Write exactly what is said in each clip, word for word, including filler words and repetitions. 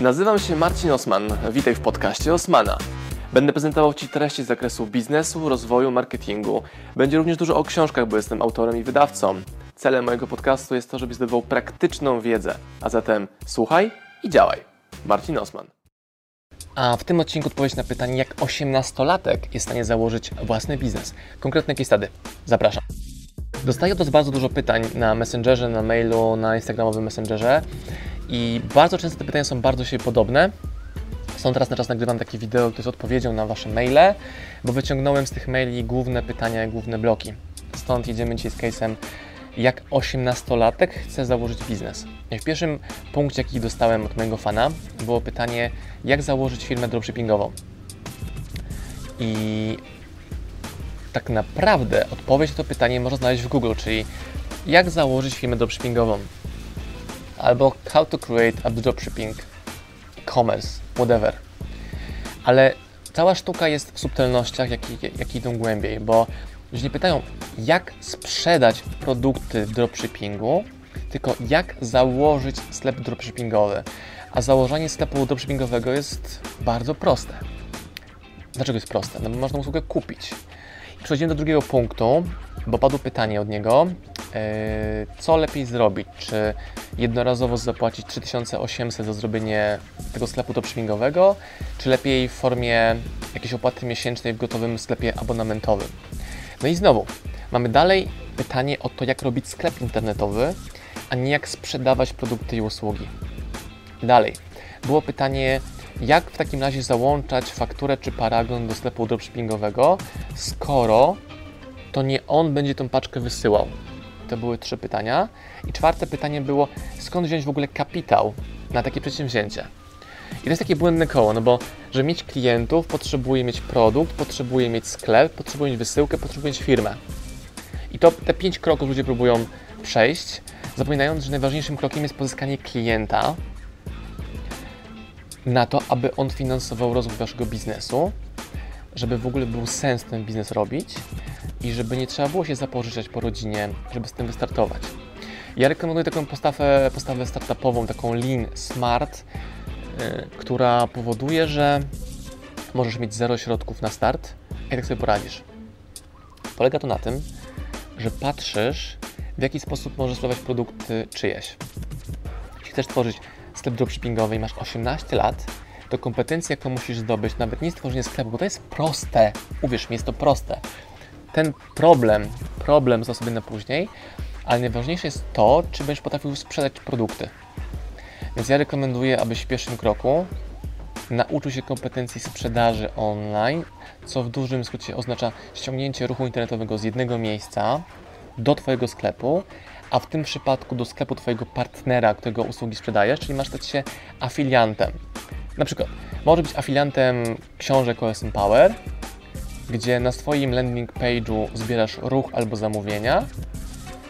Nazywam się Marcin Osman, witaj w podcaście Osmana. Będę prezentował Ci treści z zakresu biznesu, rozwoju, marketingu. Będzie również dużo o książkach, bo jestem autorem i wydawcą. Celem mojego podcastu jest to, żebyś zdobywał praktyczną wiedzę, a zatem słuchaj i działaj. Marcin Osman. A w tym odcinku odpowiedź na pytanie, jak osiemnastolatek jest w stanie założyć własny biznes. Konkretne case study. Zapraszam. Dostaję od Was bardzo dużo pytań na Messengerze, na mailu, na instagramowym Messengerze i bardzo często te pytania są bardzo się podobne. Są teraz na czas nagrywam takie wideo, które jest odpowiedzią na Wasze maile, bo wyciągnąłem z tych maili główne pytania, główne bloki. Stąd jedziemy dzisiaj z case'em, jak osiemnastolatek chce założyć biznes. W pierwszym punkcie, jaki dostałem od mojego fana, było pytanie, jak założyć firmę dropshippingową. I tak naprawdę odpowiedź na to pytanie można znaleźć w Google, czyli jak założyć firmę dropshippingową, albo how to create a dropshipping commerce, whatever. Ale cała sztuka jest w subtelnościach, jakie jak idą głębiej, bo jeżeli pytają, jak sprzedać produkty w dropshippingu, tylko jak założyć sklep dropshippingowy. A założenie sklepu dropshippingowego jest bardzo proste. Dlaczego jest proste? No bo można usługę kupić. Przechodzimy do drugiego punktu, bo padło pytanie od niego, yy, co lepiej zrobić, czy jednorazowo zapłacić trzy tysiące osiemset za zrobienie tego sklepu dropshippingowego, czy lepiej w formie jakiejś opłaty miesięcznej w gotowym sklepie abonamentowym. No i znowu, mamy dalej pytanie o to, jak robić sklep internetowy, a nie jak sprzedawać produkty i usługi. Dalej, było pytanie, jak w takim razie załączać fakturę czy paragon do sklepu dropshippingowego, skoro to nie on będzie tą paczkę wysyłał? To były trzy pytania. I czwarte pytanie było, skąd wziąć w ogóle kapitał na takie przedsięwzięcie? I to jest takie błędne koło, no bo żeby mieć klientów, potrzebuje mieć produkt, potrzebuje mieć sklep, potrzebuje mieć wysyłkę, potrzebuje mieć firmę. I to te pięć kroków ludzie próbują przejść, zapominając, że najważniejszym krokiem jest pozyskanie klienta na to, aby on finansował rozwój Waszego biznesu, żeby w ogóle był sens ten biznes robić i żeby nie trzeba było się zapożyczać po rodzinie, żeby z tym wystartować. Ja rekomenduję taką postawę, postawę startupową, taką lean, smart, yy, która powoduje, że możesz mieć zero środków na start i tak sobie poradzisz. Polega to na tym, że patrzysz, w jaki sposób możesz sprzedawać produkty czyjeś. Jeśli chcesz tworzyć sklep dropshippingowy i masz osiemnaście lat, to kompetencje, jaką musisz zdobyć, nawet nie stworzenie sklepu, bo to jest proste, uwierz mi, jest to proste. Ten problem, problem zostaw sobie na później, ale najważniejsze jest to, czy będziesz potrafił sprzedać produkty. Więc ja rekomenduję, abyś w pierwszym kroku nauczył się kompetencji sprzedaży online, co w dużym skrócie oznacza ściągnięcie ruchu internetowego z jednego miejsca do Twojego sklepu, a w tym przypadku do sklepu Twojego partnera, którego usługi sprzedajesz, czyli masz stać się afiliantem. Na przykład, może być afiliantem książek OSMpower, gdzie na swoim landing page'u zbierasz ruch albo zamówienia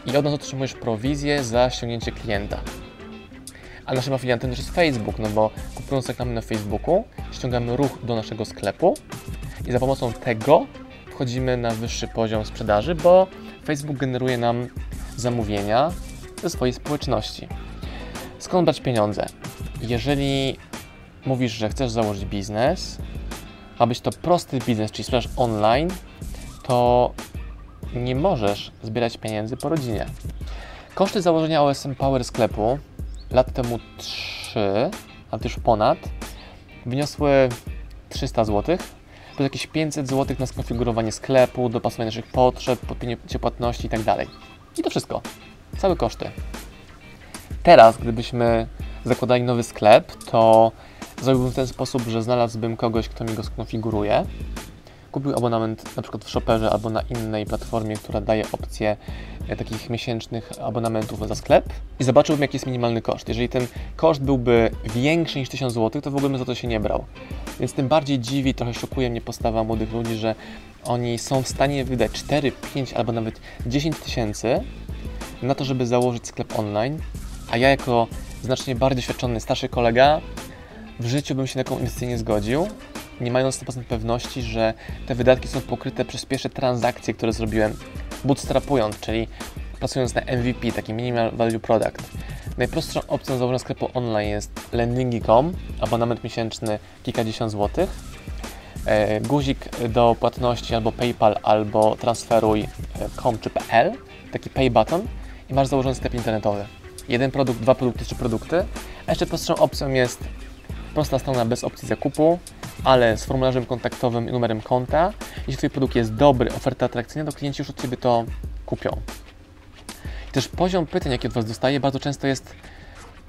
i od nas otrzymujesz prowizję za ściągnięcie klienta. A naszym afiliantem też jest Facebook, no bo kupując reklamy na Facebooku, ściągamy ruch do naszego sklepu i za pomocą tego wchodzimy na wyższy poziom sprzedaży, bo Facebook generuje nam zamówienia ze swojej społeczności. Skąd brać pieniądze? Jeżeli mówisz, że chcesz założyć biznes, ma być to prosty biznes, czyli sprzedaż online, to nie możesz zbierać pieniędzy po rodzinie. Koszty założenia OSMpower sklepu lat temu trzy, a już ponad, wyniosły trzysta złotych, plus jakieś pięćset złotych na skonfigurowanie sklepu, dopasowanie naszych potrzeb, podpięcie płatności itd. I to wszystko. Całe koszty. Teraz, gdybyśmy zakładali nowy sklep, to zrobiłbym w ten sposób, że znalazłbym kogoś, kto mi go skonfiguruje. Kupił abonament na przykład w Shoperze albo na innej platformie, która daje opcję takich miesięcznych abonamentów za sklep i zobaczyłbym, jaki jest minimalny koszt. Jeżeli ten koszt byłby większy niż tysiąc złotych, to w ogóle bym za to się nie brał. Więc tym bardziej dziwi, trochę szokuje mnie postawa młodych ludzi, że oni są w stanie wydać cztery, pięć albo nawet dziesięć tysięcy na to, żeby założyć sklep online, a ja jako znacznie bardziej doświadczony starszy kolega w życiu bym się na taką inwestycję nie zgodził, nie mając sto procent pewności, że te wydatki są pokryte przez pierwsze transakcje, które zrobiłem bootstrapując, czyli pracując na M V P, taki Minimal Value Product, Najprostszą opcją założenia sklepu online jest lendingi kropka com, abonament miesięczny kilkadziesiąt złotych. Guzik do płatności albo PayPal, albo transferuj kropka com czy P L, taki pay button i masz założony sklep internetowy. Jeden produkt, dwa produkty, trzy produkty. A jeszcze prostszą opcją jest prosta strona bez opcji zakupu, ale z formularzem kontaktowym i numerem konta. Jeśli Twój produkt jest dobry, oferta atrakcyjna, to klienci już od Ciebie to kupią. I też poziom pytań, jakie od Was dostaję, bardzo często jest,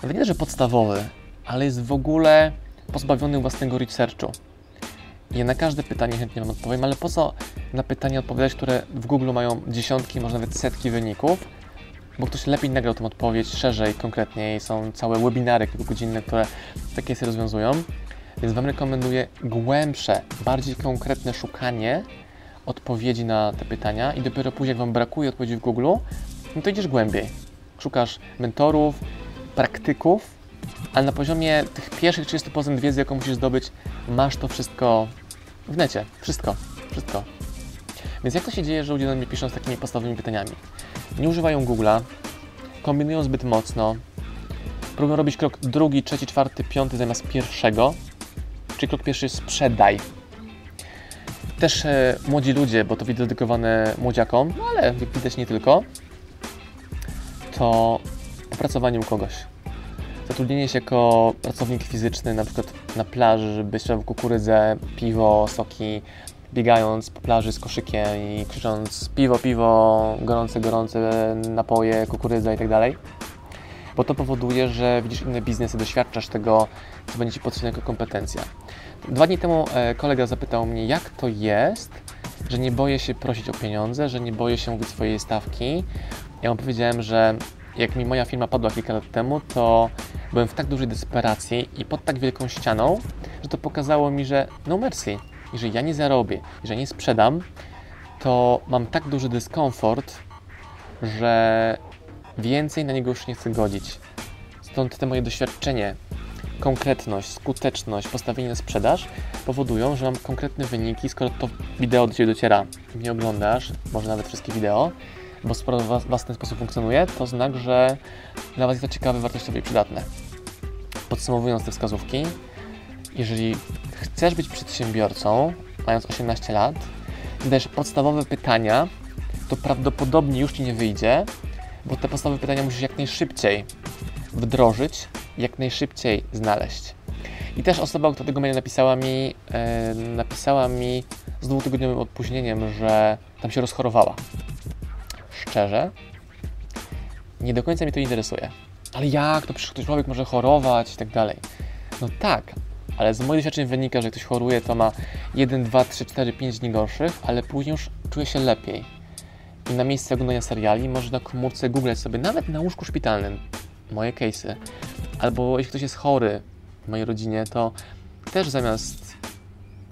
nawet nie, że podstawowy, ale jest w ogóle pozbawiony własnego researchu. I na każde pytanie chętnie Wam odpowiem, ale po co na pytania odpowiadać, które w Google mają dziesiątki, może nawet setki wyników, bo ktoś lepiej nagrał tę odpowiedź, szerzej, konkretniej. Są całe webinary kilkugodzinne, które takie się rozwiązują. Więc Wam rekomenduję głębsze, bardziej konkretne szukanie odpowiedzi na te pytania i dopiero później, jak Wam brakuje odpowiedzi w Google, no to idziesz głębiej. Szukasz mentorów, praktyków, ale na poziomie tych pierwszych trzydziestu procent wiedzy, jaką musisz zdobyć, masz to wszystko w necie. Wszystko, wszystko. Więc jak to się dzieje, że ludzie do mnie piszą z takimi podstawowymi pytaniami? Nie używają Google'a, kombinują zbyt mocno, próbują robić krok drugi, trzeci, czwarty, piąty zamiast pierwszego, czyli krok pierwszy jest sprzedaj. Też e, młodzi ludzie, bo to wideo dedykowane młodziakom, no ale jak widać nie tylko, to opracowanie u kogoś. Zatrudnienie się jako pracownik fizyczny, na przykład na plaży, żeby sprzedał kukurydzę, piwo, soki, biegając po plaży z koszykiem i krzycząc piwo, piwo, gorące, gorące napoje, kukurydza i tak dalej. Bo to powoduje, że widzisz inne biznesy, doświadczasz tego, co będzie Ci potrzebne jako kompetencja. Dwa dni temu kolega zapytał mnie, jak to jest, że nie boję się prosić o pieniądze, że nie boję się mówić swojej stawki. Ja mu powiedziałem, że jak mi moja firma padła kilka lat temu, to byłem w tak dużej desperacji i pod tak wielką ścianą, że to pokazało mi, że no mercy. Jeżeli ja nie zarobię, jeżeli nie sprzedam, to mam tak duży dyskomfort, że więcej na niego już nie chcę godzić. Stąd te moje doświadczenie, konkretność, skuteczność, postawienie na sprzedaż powodują, że mam konkretne wyniki, skoro to wideo do Ciebie dociera i mnie oglądasz, może nawet wszystkie wideo, bo sporo Was, was w ten sposób funkcjonuje, to znak, że dla Was jest to ciekawe, wartościowe i przydatne. Podsumowując te wskazówki, jeżeli chcesz być przedsiębiorcą, mając osiemnaście lat, zadajesz podstawowe pytania, to prawdopodobnie już Ci nie wyjdzie, bo te podstawowe pytania musisz jak najszybciej wdrożyć, jak najszybciej znaleźć. I też osoba, która tego maila napisała mi, yy, napisała mi z dwutygodniowym opóźnieniem, że tam się rozchorowała. Szczerze, nie do końca mnie to interesuje. Ale jak? To przecież człowiek może chorować i tak dalej. No tak. Ale z moich doświadczeń wynika, że jak ktoś choruje, to ma jeden, dwa, trzy, cztery, pięć dni gorszych, ale później już czuje się lepiej. I na miejsce oglądania seriali może na komórce googlać sobie, nawet na łóżku szpitalnym, moje case'y. Albo jeśli ktoś jest chory w mojej rodzinie, to też zamiast,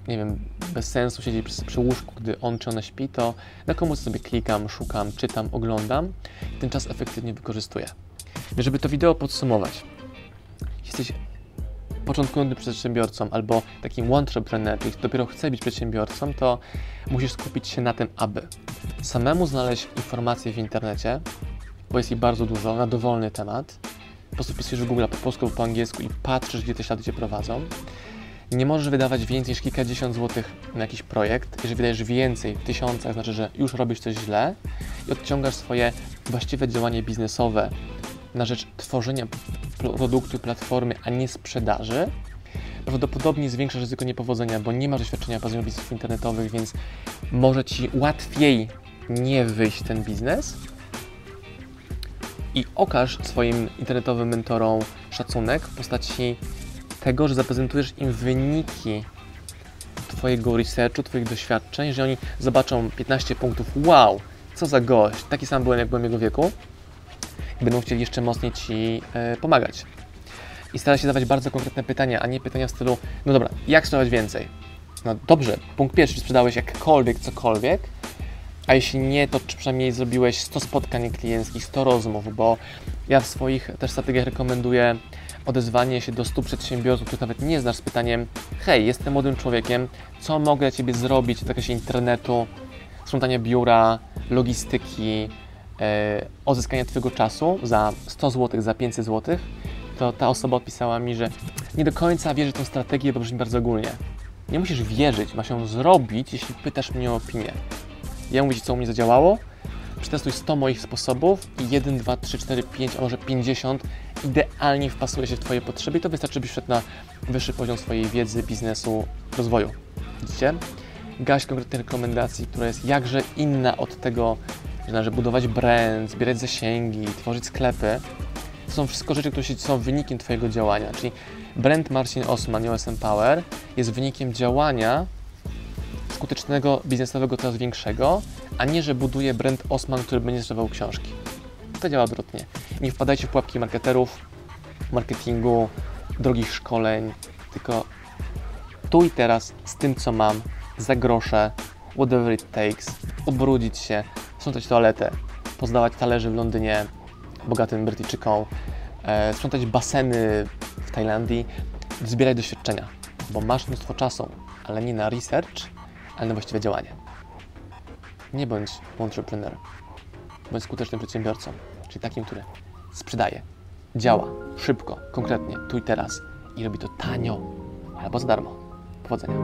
nie wiem, bez sensu siedzieć przy, przy łóżku, gdy on czy ona śpi, to na komórce sobie klikam, szukam, czytam, oglądam i ten czas efektywnie wykorzystuję. Żeby to wideo podsumować, jesteś początkującym przedsiębiorcą albo takim entrepreneur, czyli dopiero chce być przedsiębiorcą, to musisz skupić się na tym, aby samemu znaleźć informacje w internecie, bo jest ich bardzo dużo, na dowolny temat. Po prostu pisujesz w Google po polsku, po angielsku i patrzysz, gdzie te ślady Cię prowadzą. Nie możesz wydawać więcej niż kilkadziesiąt złotych na jakiś projekt. Jeżeli wydajesz więcej, w tysiącach, znaczy, że już robisz coś źle i odciągasz swoje właściwe działanie biznesowe na rzecz tworzenia produktu, platformy, a nie sprzedaży. Prawdopodobnie zwiększasz ryzyko niepowodzenia, bo nie masz doświadczenia prowadzenia biznesów internetowych, więc może Ci łatwiej nie wyjść ten biznes. I okaż swoim internetowym mentorom szacunek w postaci tego, że zaprezentujesz im wyniki Twojego researchu, Twoich doświadczeń, że oni zobaczą piętnaście punktów, wow, co za gość, taki sam byłem, jak byłem jego wieku, i będą chcieli jeszcze mocniej Ci y, pomagać. I staraj się dawać bardzo konkretne pytania, a nie pytania w stylu, no dobra, jak sprzedawać więcej? No dobrze, punkt pierwszy, czy sprzedałeś jakkolwiek, cokolwiek, a jeśli nie, to czy przynajmniej zrobiłeś sto spotkań klienckich, sto rozmów, bo ja w swoich też strategiach rekomenduję odezwanie się do stu przedsiębiorców, których nawet nie znasz, z pytaniem, hej, jestem młodym człowiekiem, co mogę dla Ciebie zrobić w zakresie internetu, sprzątania biura, logistyki, e, odzyskania Twojego czasu za sto złotych, za pięćset złotych, to ta osoba odpisała mi, że nie do końca wierzy w tę strategię, bo brzmi bardzo ogólnie. Nie musisz wierzyć, masz ją zrobić, jeśli pytasz mnie o opinię. Ja mówię Ci, co u mnie zadziałało, przetestuj sto moich sposobów i jeden, dwa, trzy, cztery, pięć, a może pięćdziesiąt idealnie wpasuje się w Twoje potrzeby i to wystarczy, byś wszedł na wyższy poziom swojej wiedzy, biznesu, rozwoju. Widzicie? Gaś konkretnej rekomendacji, która jest jakże inna od tego, że należy budować brand, zbierać zasięgi, tworzyć sklepy. To są wszystko rzeczy, które są wynikiem Twojego działania, czyli brand Marcin Osman i OSMpower jest wynikiem działania skutecznego, biznesowego, coraz większego, a nie, że buduje brand Osman, który będzie sprzedawał książki. To działa odwrotnie. Nie wpadajcie w pułapki marketerów, marketingu, drogich szkoleń, tylko tu i teraz z tym, co mam, za grosze, whatever it takes, obrudzić się, sprzątać toaletę, pozdawać talerze w Londynie bogatym Brytyjczykom, e, sprzątać baseny w Tajlandii, zbieraj doświadczenia, bo masz mnóstwo czasu, ale nie na research, ale na właściwe działanie. Nie bądź entrepreneur, bądź skutecznym przedsiębiorcą, czyli takim, który sprzedaje, działa szybko, konkretnie, tu i teraz i robi to tanio albo za darmo. Powodzenia.